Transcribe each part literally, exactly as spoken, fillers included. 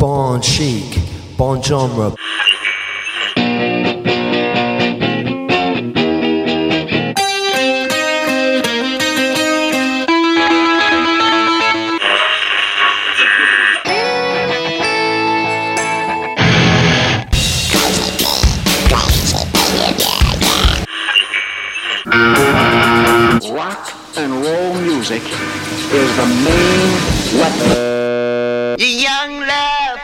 Bon chic, bon genre. Is the main weapon. Young love.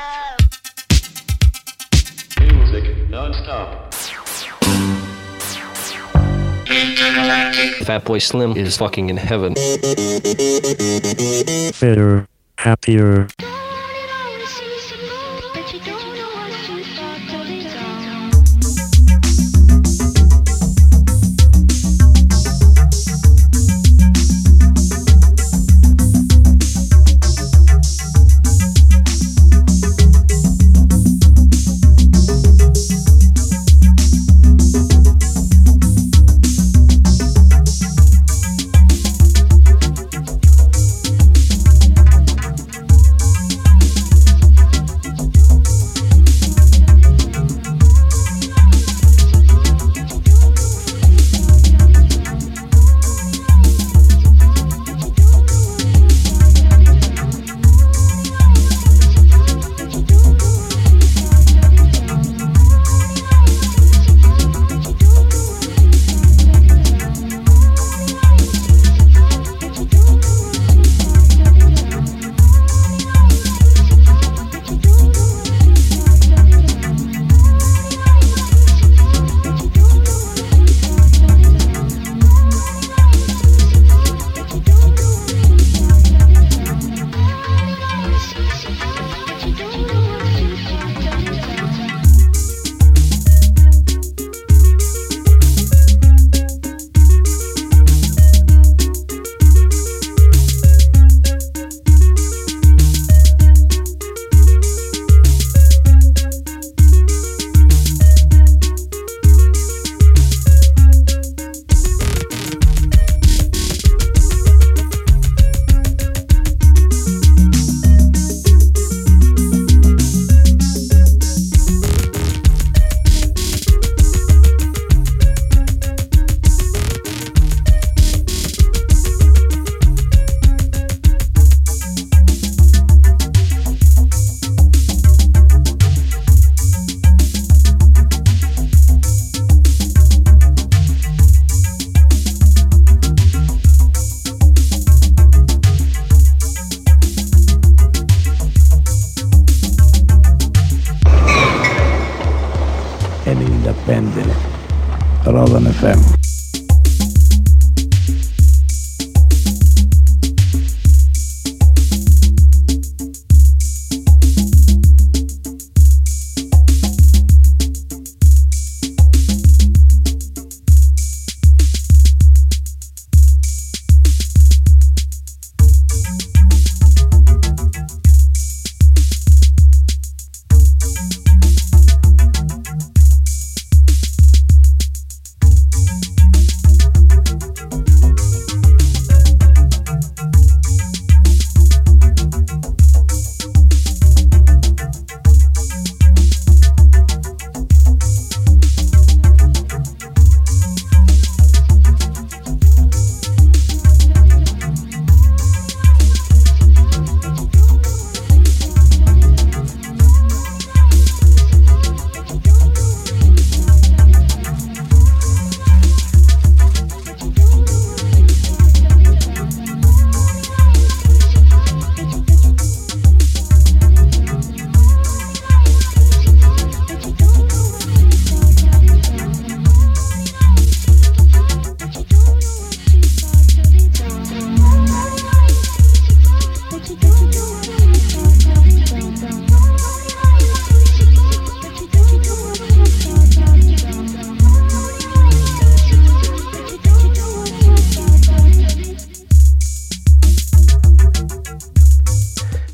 Music non-stop. Fatboy Slim is fucking in heaven. Better, happier.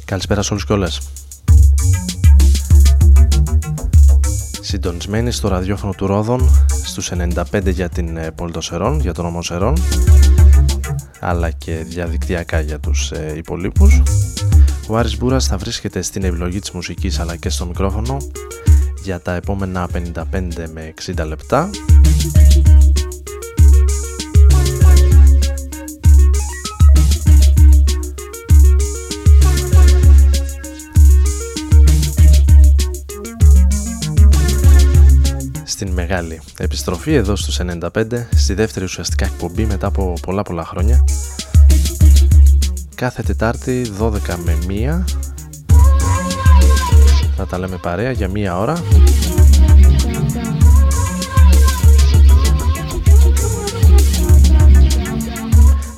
Καλησπέρα σε όλους και όλες. Συντονισμένοι στο ραδιόφωνο του Ρόδων στους ενενήντα πέντε για την Πολυτοσερών, για τον Ομοσερών, αλλά και διαδικτυακά για τους ε, υπολείπους. Ο Άρης Μπούρας θα βρίσκεται στην επιλογή της μουσικής αλλά και στο μικρόφωνο για τα επόμενα πενήντα πέντε με εξήντα λεπτά. Στην μεγάλη επιστροφή εδώ στους ενενήντα πέντε, στη δεύτερη ουσιαστικά εκπομπή μετά από πολλά πολλά χρόνια, κάθε Τετάρτη δώδεκα με μία θα τα λέμε παρέα για μία ώρα.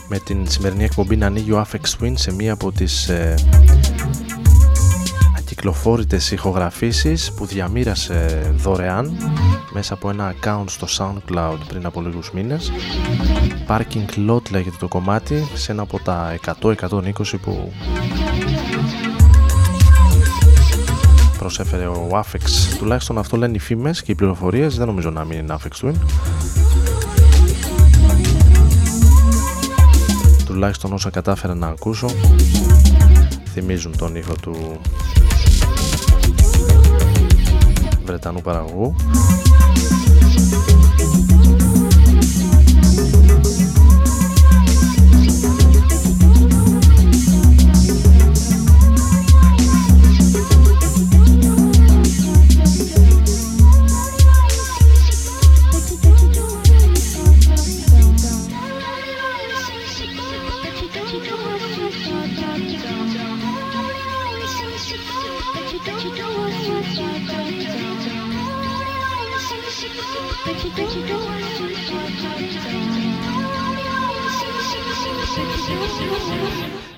Με την σημερινή εκπομπή να ανοίγει ο Aphex Twin σε μία από τις ε, κυκλοφόρητες ηχογραφήσεις που διαμοίρασε δωρεάν μέσα από ένα account στο SoundCloud πριν από λίγους μήνες. Parking Lot λέγεται το κομμάτι, σε ένα από τα εκατό εκατόν είκοσι που προσέφερε ο Aphex. Τουλάχιστον αυτό λένε οι φήμες και οι πληροφορίες, δεν νομίζω να μην είναι Aphex Twin. Τουλάχιστον όσα κατάφερα να ακούσω θυμίζουν τον ήχο του Βρετανού παραγωγού.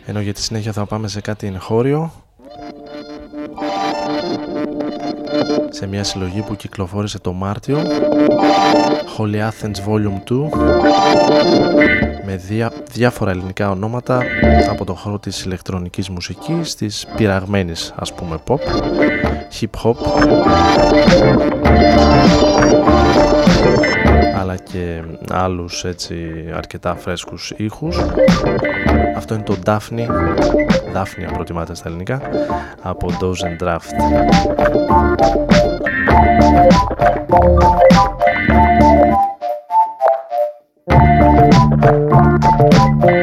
Ενώ για τη συνέχεια θα πάμε σε κάτι εγχώριο, σε μια συλλογή που κυκλοφόρησε το Μάρτιο, Holy Athens Volume δύο, με διά, διάφορα ελληνικά ονόματα από το χώρο της ηλεκτρονικής μουσικής, της πειραγμένης ας πούμε pop, hip hop, αλλά και άλλους έτσι αρκετά φρέσκους ήχους. Αυτό είναι το Daphne, Daphne αν προτιμάτε στα ελληνικά, από Dozen Draft. Thank you.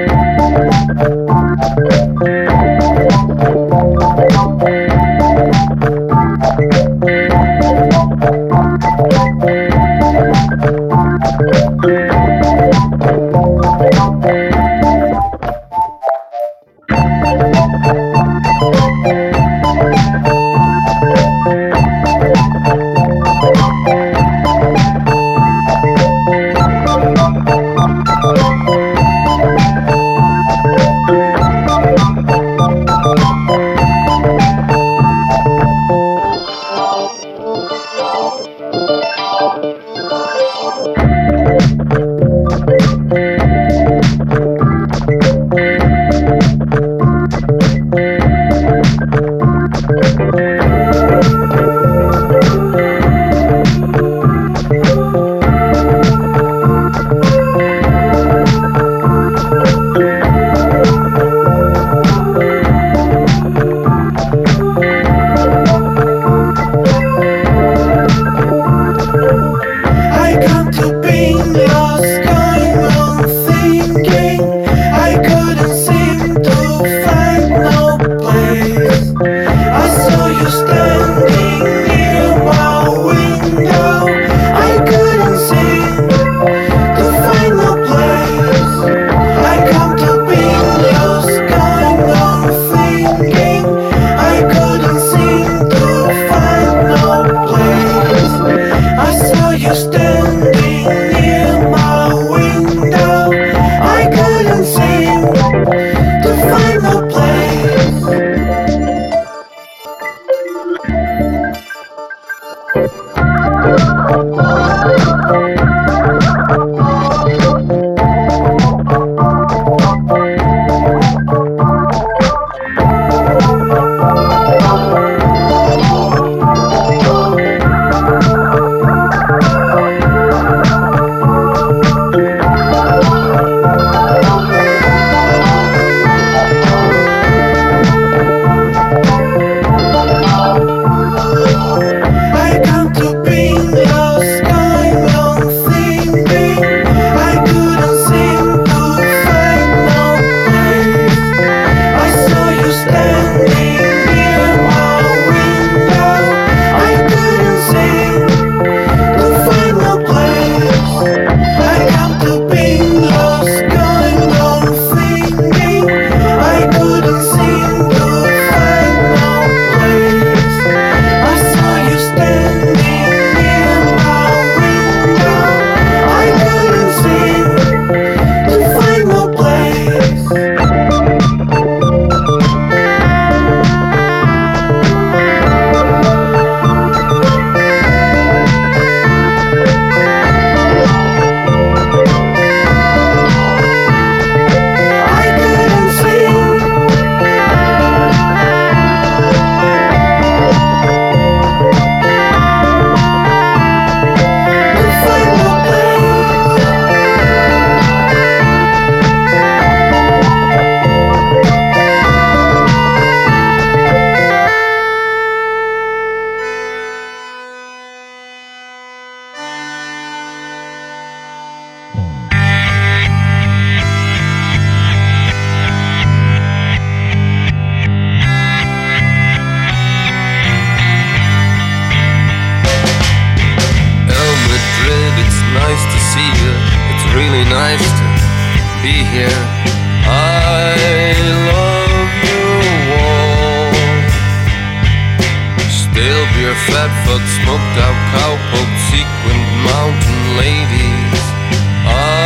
your fat-fucked, smoked-out, cowpoke, sequined mountain ladies.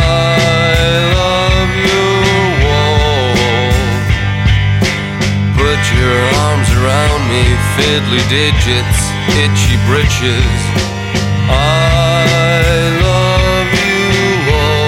I love you, whoa. Put your arms around me, fiddly digits, itchy britches. I love you, whoa.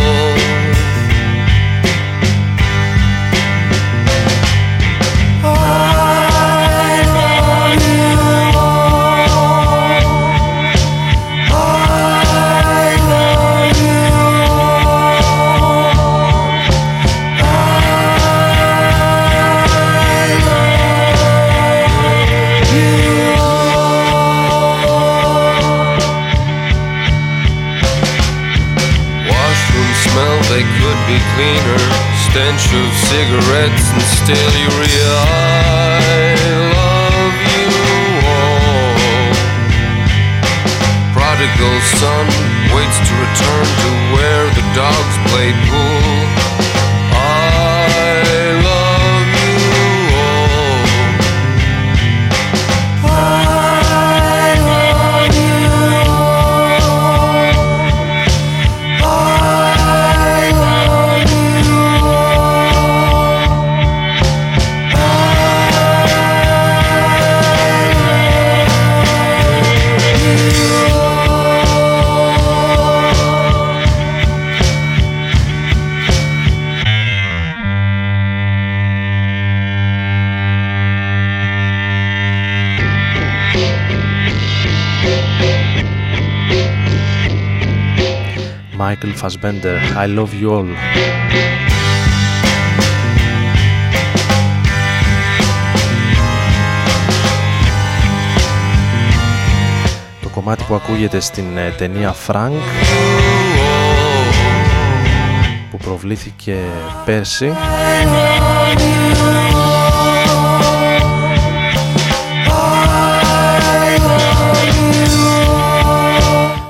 I be cleaner, stench of cigarettes and stale urea. I love you all. Prodigal son waits to return to where the dogs play pool. I love you all. I Michael Fassbender, I Love You All. Το κομμάτι που ακούγεται στην ταινία Frank, που προβλήθηκε πέρσι,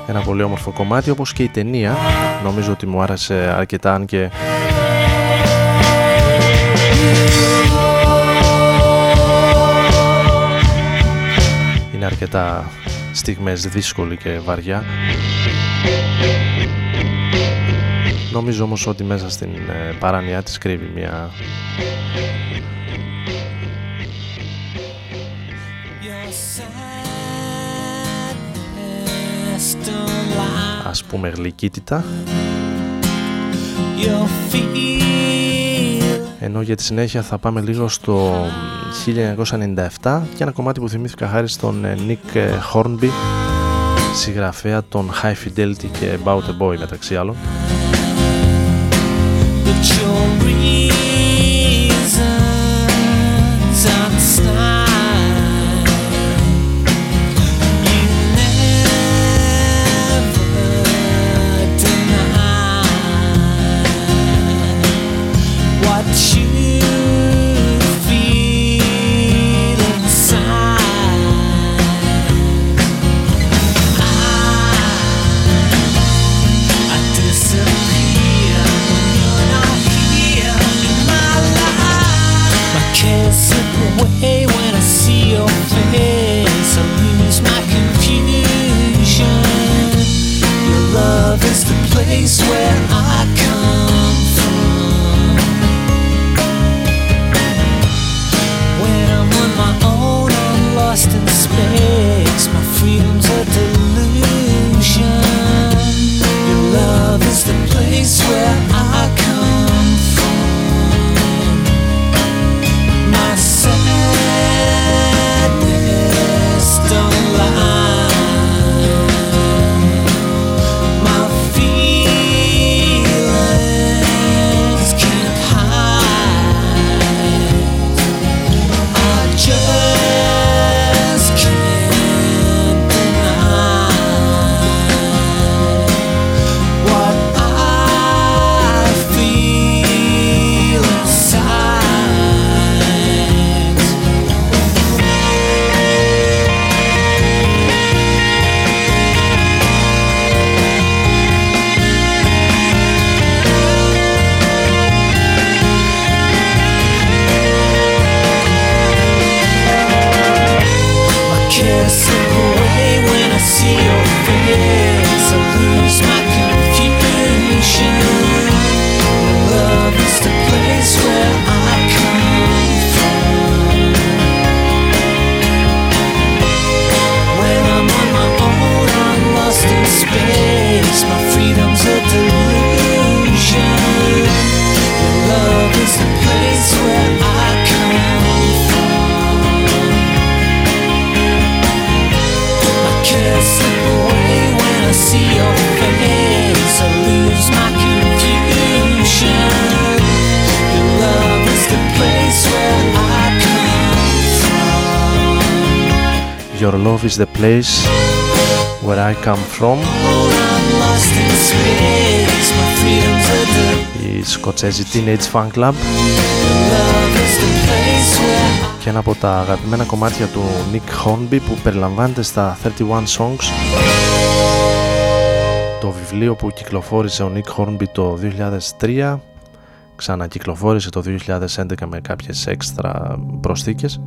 ένα πολύ όμορφο κομμάτι, όπως και η ταινία. Νομίζω ότι μου άρεσε αρκετά, αν και είναι αρκετά στιγμές δύσκολη και βαριά. Νομίζω όμως ότι μέσα στην παράνοια της κρύβει μια ας πούμε γλυκύτητα, ενώ για τη συνέχεια θα πάμε λίγο στο χίλια εννιακόσια ενενήντα επτά και ένα κομμάτι που θυμήθηκα χάρη στον Nick Hornby, συγγραφέα των High Fidelity και About a Boy μεταξύ άλλων. Yeah. Your love is the place where I come from. Η Σκοτσέζη Teenage Fanclub και ένα από τα αγαπημένα κομμάτια του Nick Hornby που περιλαμβάνεται στα τριάντα ένα Songs, το βιβλίο που κυκλοφόρησε ο Nick Hornby το δύο χιλιάδες τρία, ξανακυκλοφόρησε το δύο χιλιάδες έντεκα με κάποιες έξτρα προσθήκες.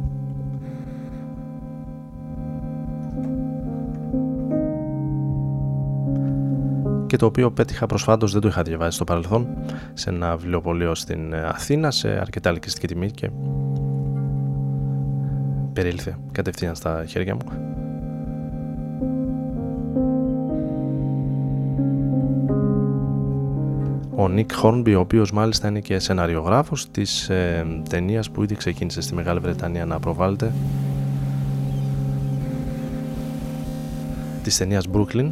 Και το οποίο πέτυχα προσφάτως, δεν το είχα διαβάσει στο παρελθόν, σε ένα βιβλιοπωλείο στην Αθήνα σε αρκετά ελκυστική τιμή και περίληθε κατευθείαν στα χέρια μου. Ο Νικ Χόρνμπι, ο οποίος μάλιστα είναι και σεναριογράφος της ε, ταινίας που ήδη ξεκίνησε στη Μεγάλη Βρετανία να προβάλλεται, της ταινίας Brooklyn.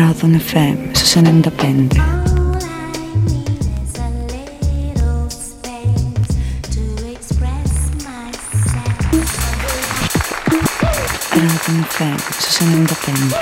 Rodon εφ εμ στο ενενήντα πέντε. Rodon εφ εμ στο ενενήντα πέντε.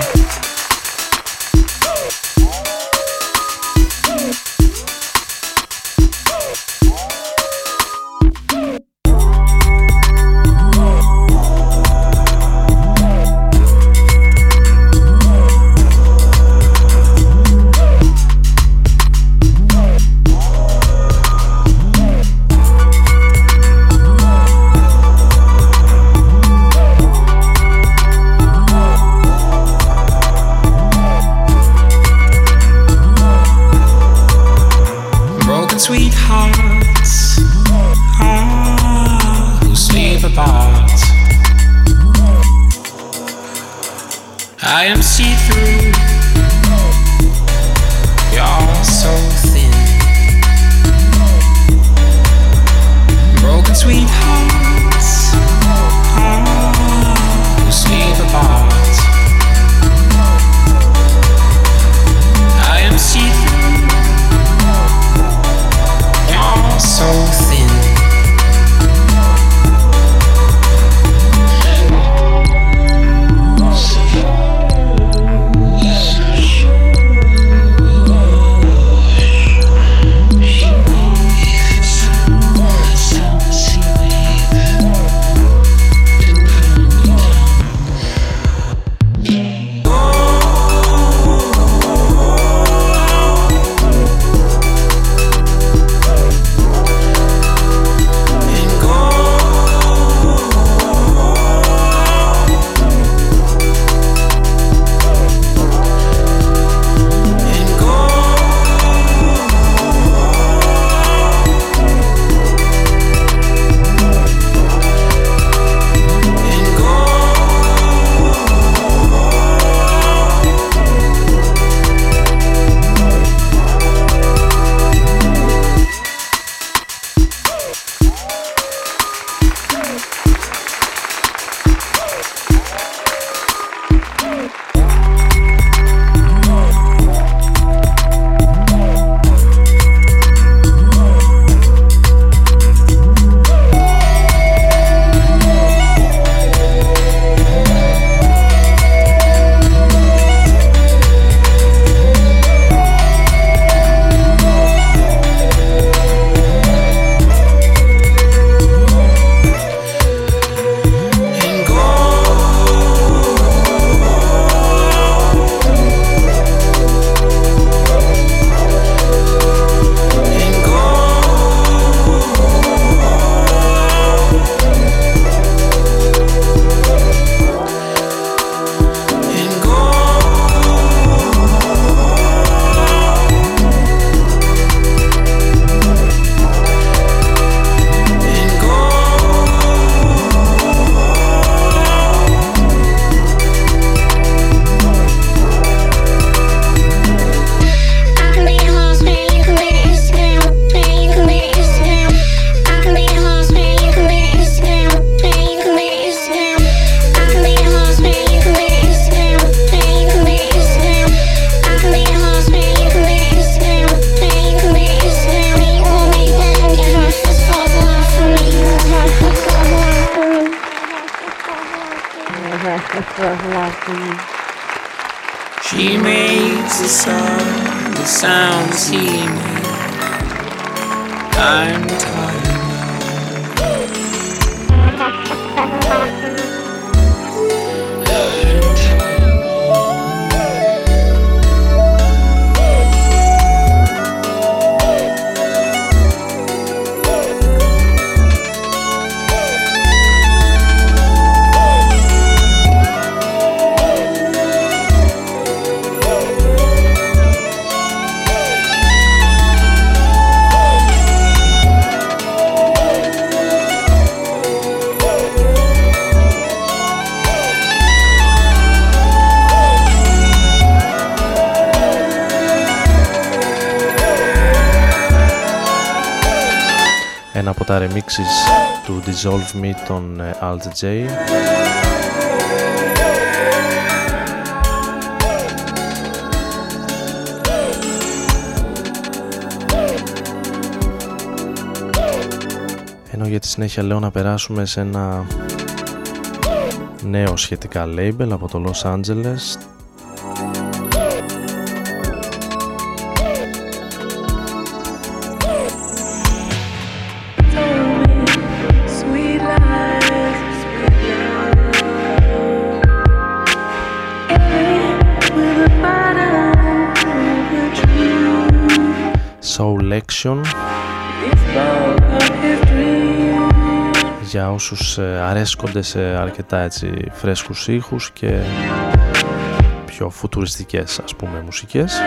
of loving. She makes a song, the sound seeing time time. Ένα από τα remixes του Dissolve Me των Alt-J. Ενώ για τη συνέχεια λέω να περάσουμε σε ένα νέο σχετικά label από το Los Angeles. Για όσους αρέσκονται σε αρκετά έτσι φρέσκους ήχους και πιο φουτουριστικές ας πούμε μουσικές.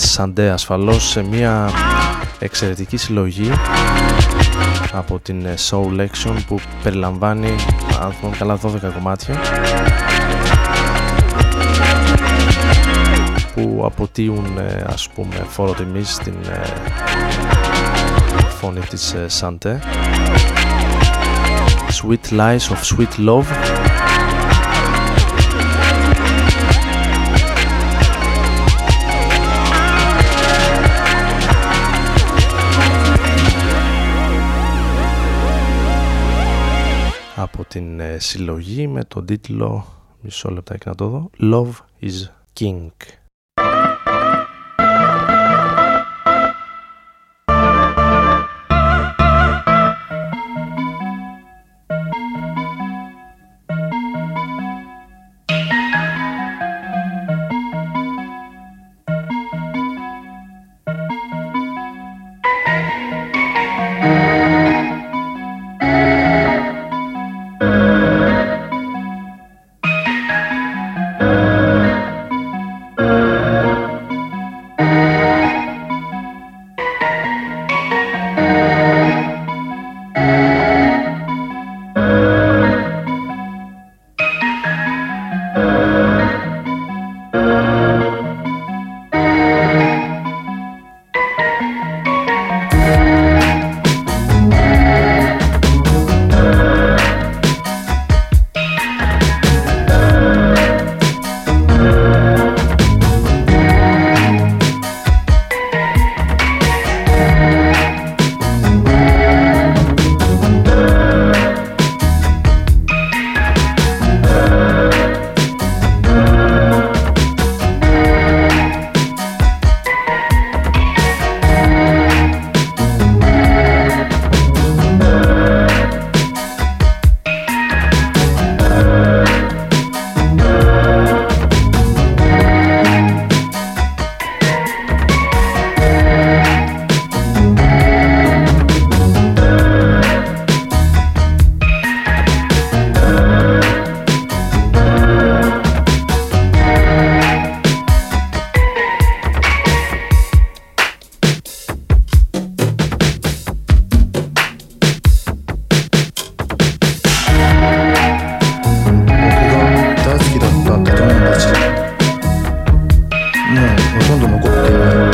Σαντέ ασφαλώς σε μια εξαιρετική συλλογή από την Soul Action που περιλαμβάνει αν θυμάμαι καλά δώδεκα κομμάτια που αποτείουν ας πούμε φόρο τιμής στην φωνή της Σαντέ. Sweet Lies of Sweet Love, από την συλλογή με τον τίτλο, μισό λεπτάκι να το δω, Love is King. ほとんど残っていない。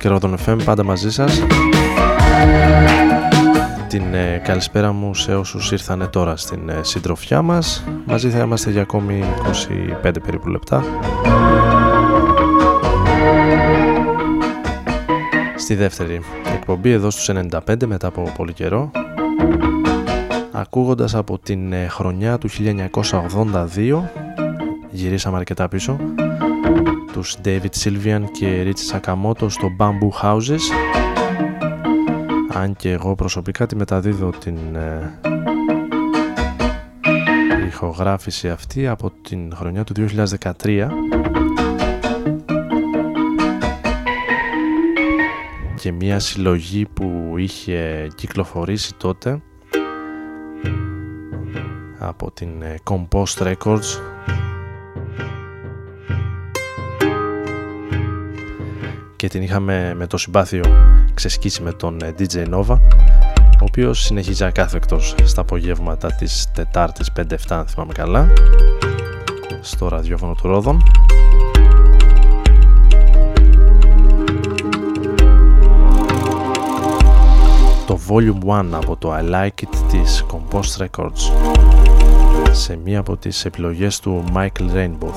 Και Rodon εφ εμ πάντα μαζί σας. Την ε, καλησπέρα μου σε όσους ήρθανε τώρα στην ε, συντροφιά μας. Μαζί θα είμαστε για ακόμη είκοσι πέντε περίπου λεπτά. Στη δεύτερη εκπομπή εδώ στους ενενήντα πέντε μετά από πολύ καιρό, ακούγοντας από την ε, χρονιά του χίλια εννιακόσια ογδόντα δύο, γυρίσαμε αρκετά πίσω, τους David Silvian και Rich Sakamoto στο Bamboo Houses. Αν και εγώ προσωπικά τη μεταδίδω την ε, ηχογράφηση αυτή από την χρονιά του δύο χιλιάδες δεκατρία και μια συλλογή που είχε κυκλοφορήσει τότε από την ε, Compost Records. Και την είχαμε με το συμπάθειο ξεσκίσει με τον ντι τζέι Nova, ο οποίος συνεχίζει ακάθεκτος στα απογεύματα της Τετάρτης πέντε εφτά, αν θυμάμαι καλά, στο ραδιόφωνο του Ρόδων. Το Volume ένα από το I Like It της Compost Records, σε μία από τις επιλογές του Michael Rainbow.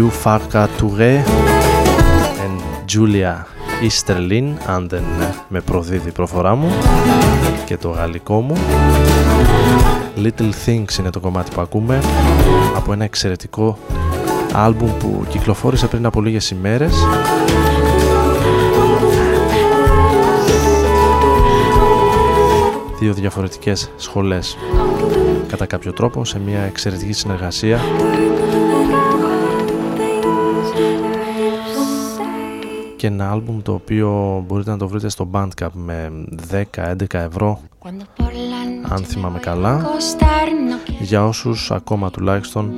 you Farka Touge and Julia Isterlin, αν δεν με προδίδει η προφορά μου και το γαλλικό μου. Little Things είναι το κομμάτι που ακούμε από ένα εξαιρετικό άλμπουμ που κυκλοφόρησε πριν από λίγες ημέρες. Δύο διαφορετικές σχολές κατά κάποιο τρόπο σε μια εξαιρετική συνεργασία. Και ένα άλμπουμ το οποίο μπορείτε να το βρείτε στο Bandcamp με δέκα με έντεκα ευρώ αν θυμάμαι καλά, για όσους ακόμα τουλάχιστον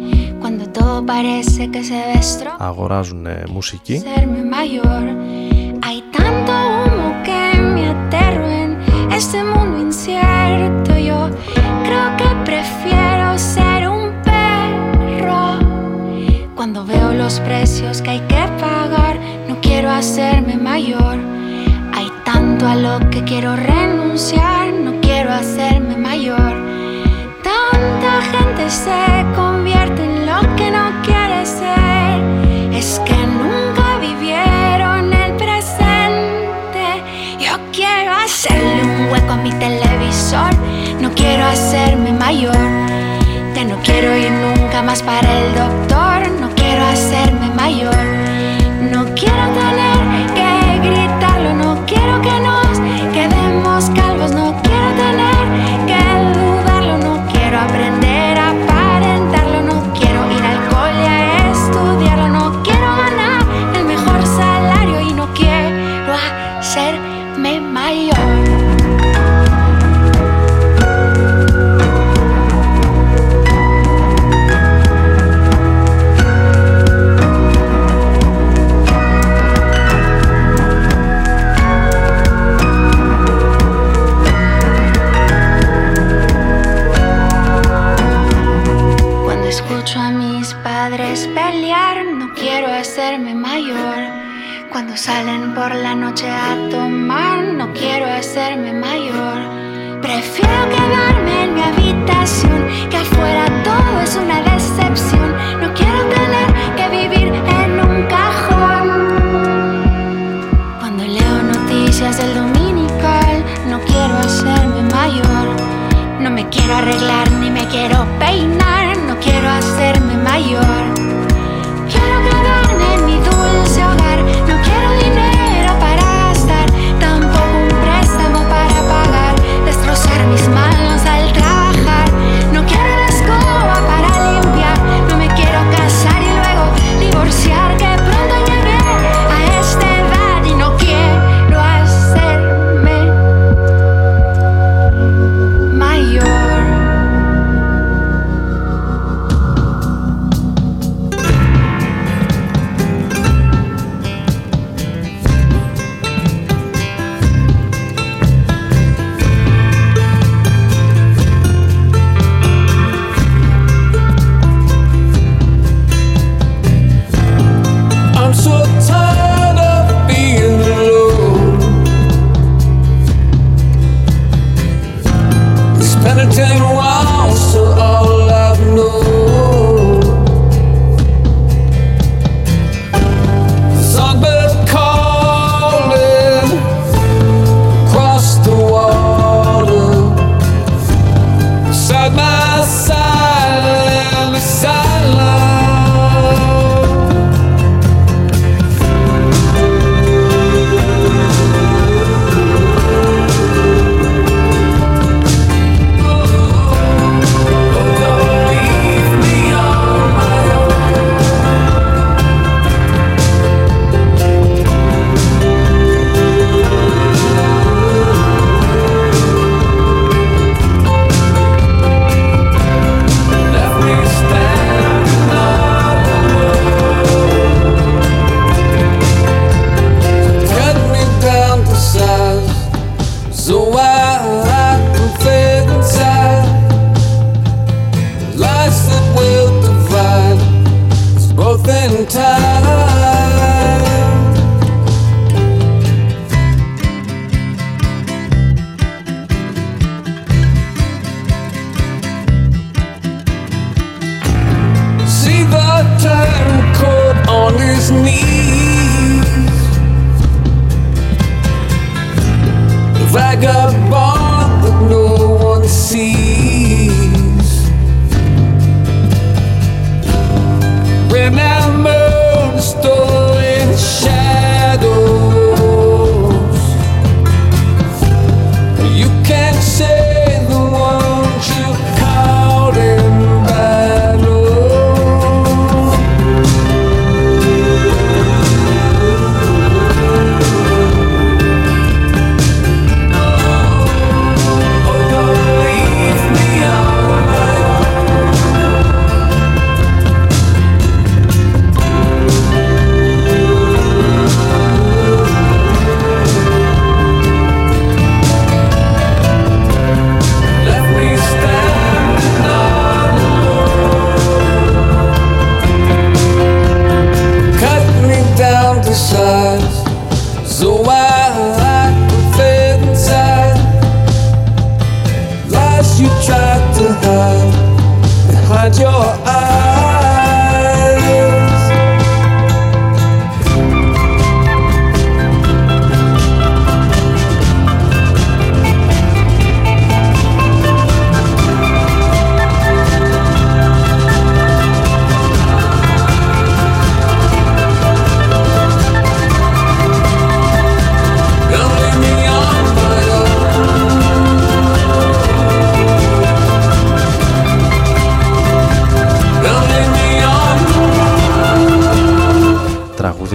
αγοράζουν μουσική. Cuando veo los precios que hay que pagar, no quiero hacerme mayor. Hay tanto a lo que quiero renunciar, no quiero hacerme mayor. Tanta gente se convierte en lo que no quiere ser. Es que nunca vivieron el presente. Yo quiero hacerle un hueco a mi televisor, no quiero hacerme mayor. Te no quiero ir nunca más para el doctor, no quiero hacerme mayor. No quiero tener que gritarlo, no quiero que nos quedemos calvos, no quiero tener que dudarlo, no quiero aprender a aparentarlo, no quiero ir al cole a estudiarlo, no quiero ganar el mejor salario y no quiero hacerme mayor. Cuando salen por la noche a tomar, no quiero hacerme mayor. Prefiero quedarme en mi habitación, que afuera todo es una decepción. No quiero tener que vivir en un cajón. Cuando leo noticias del dominical, no quiero hacerme mayor. No me quiero arreglar ni me quiero peinar, no quiero hacerme mayor. Quiero quedarme en mi dulce hogar, no quiero dinero para gastar, tampoco un préstamo para pagar, destrozar mis manos al trabajar, no quiero la escoba para limpiar, no me quiero casar y luego divorciar, que pronto llegué a esta edad y no quiero hacerme mayor. See the time cold.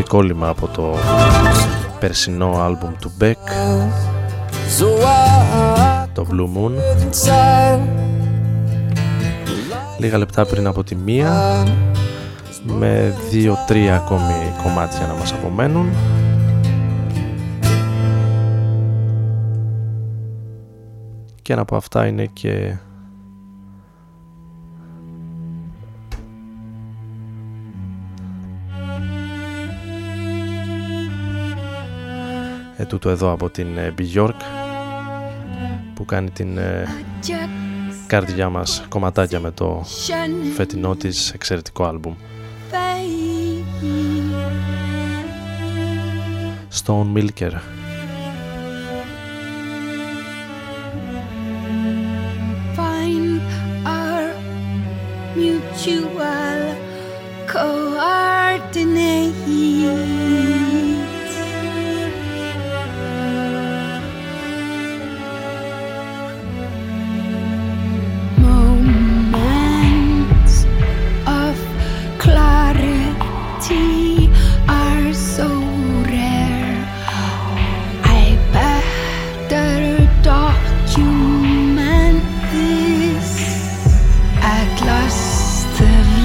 Κόλλημα από το περσινό άλμπουμ του Beck, το Blue Moon. Λίγα λεπτά πριν από τη μία, με δύο-τρία ακόμη κομμάτια να μας απομένουν. Και ένα από αυτά είναι και τούτο εδώ από την Björk, που κάνει την καρδιά μας κομματάκια με το φετινό της εξαιρετικό άλμπουμ Stone Milker. Find our mutual coordinate. Are so rare. I better document this. At last the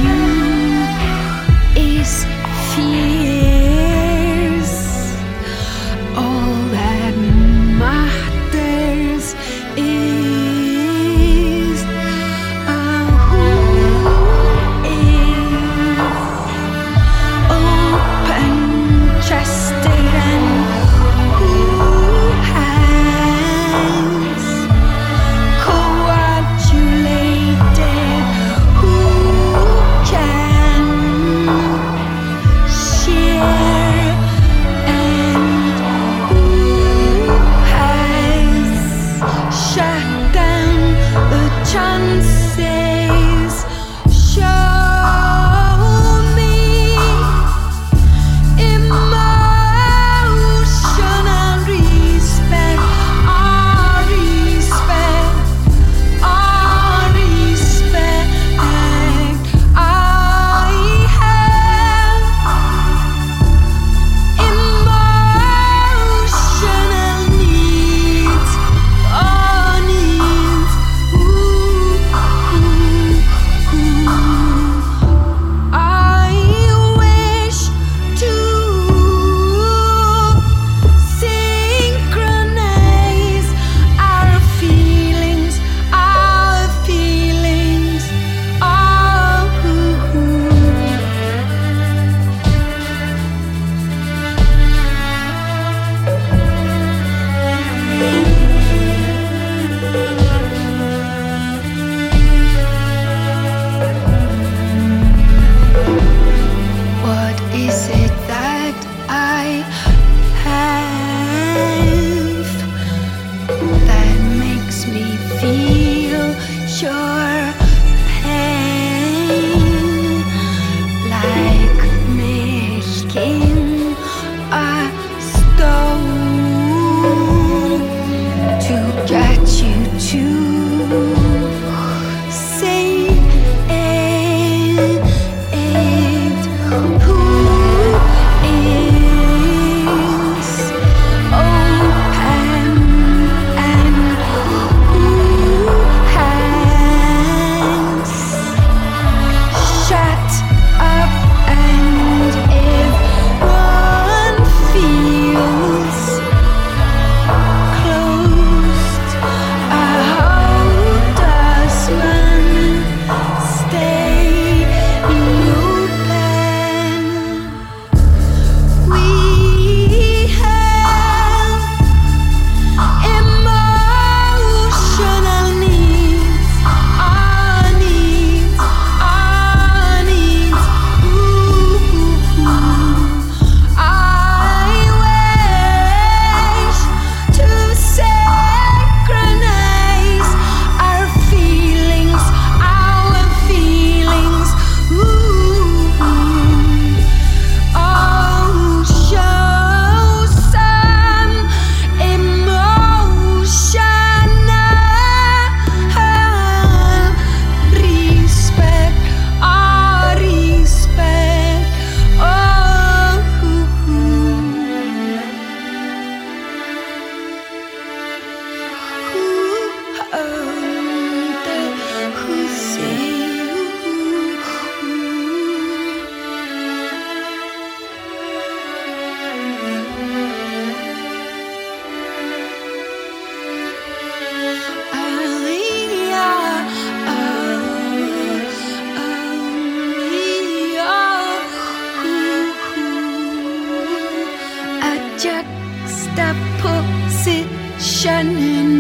is it Shannon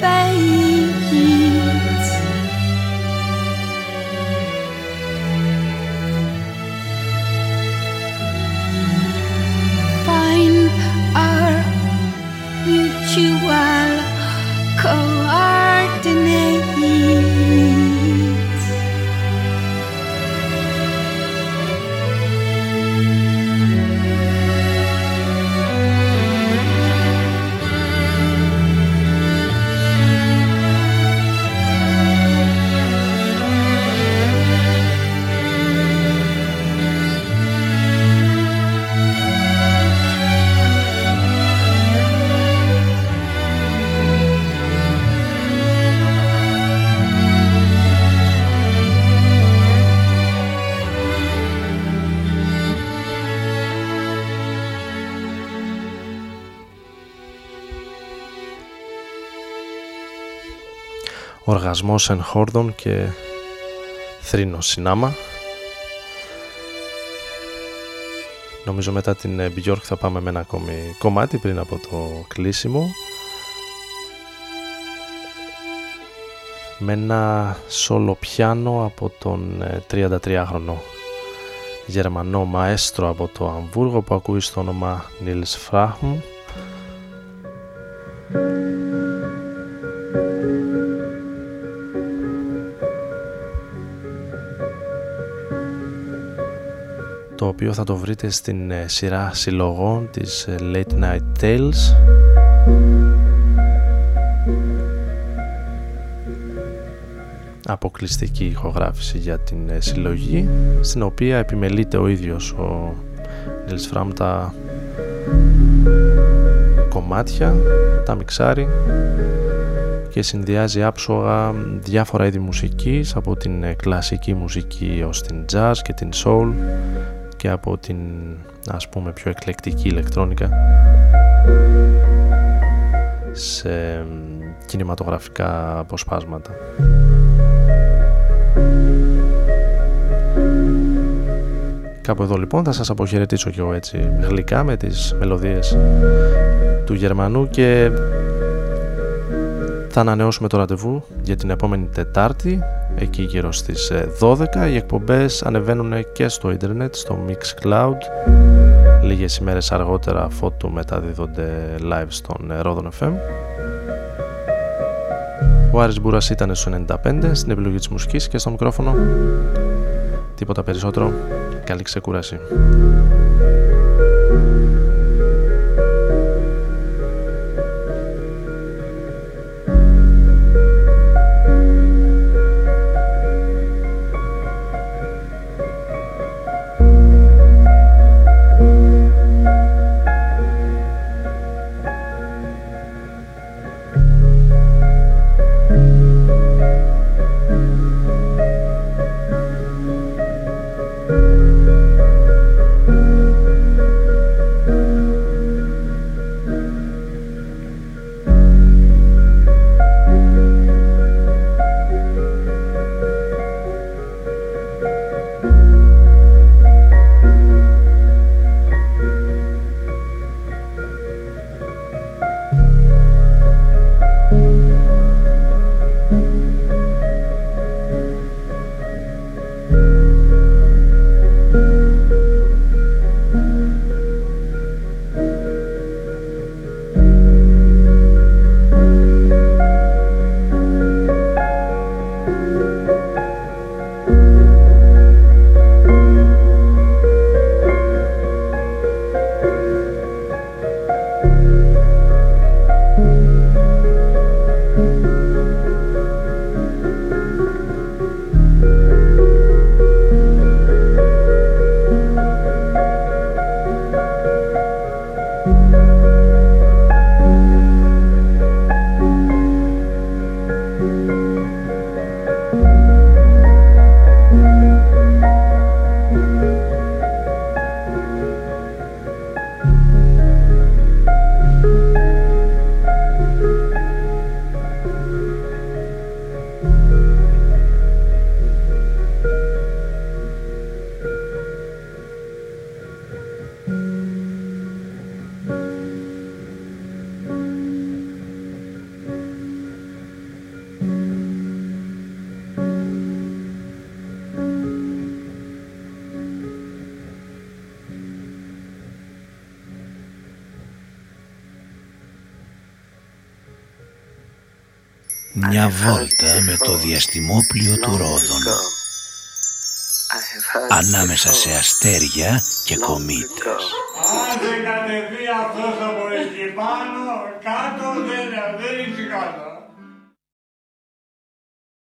fades? Find our mutual coordinates. Οργασμός εν χόρδων και θρήνος συνάμα. Νομίζω μετά την Björk θα πάμε με ένα ακόμη κομμάτι πριν από το κλείσιμο. Με ένα σολοπιάνο από τον τριαντατριάχρονο Γερμανό μαέστρο από το Αμβούργο που ακούει στο όνομα Nils Frahm. Το οποίο θα το βρείτε στην σειρά συλλογών της Late Night Tales. Αποκλειστική ηχογράφηση για την συλλογή, στην οποία επιμελείται ο ίδιος ο Nils Frahm τα κομμάτια, τα μιξάρει και συνδυάζει άψογα διάφορα είδη μουσικής, από την κλασική μουσική ως την jazz και την soul, και από την, ας πούμε, πιο εκλεκτική ηλεκτρόνικα σε κινηματογραφικά αποσπάσματα. Κάπου εδώ λοιπόν θα σας αποχαιρετήσω κι εγώ έτσι γλυκά με τις μελωδίες του Γερμανού και θα ανανεώσουμε το ραντεβού για την επόμενη Τετάρτη εκεί γύρω στις δώδεκα. Οι εκπομπές ανεβαίνουν και στο ίντερνετ, στο Mixcloud. Λίγες ημέρες αργότερα αφότου μεταδίδονται live στον Rodon εφ εμ. Ο Άρης Μπούρας ήταν στους ενενήντα πέντε στην επιλογή της μουσικής και στο μικρόφωνο. Τίποτα περισσότερο. Καλή ξεκούραση. Thank you. Μια βόλτα με το διαστημόπλιο του Ρόδων, ανάμεσα σε αστέρια και κομήτες. Άντε κατεβεί αυτός από εκεί πάνω, κάτω δεν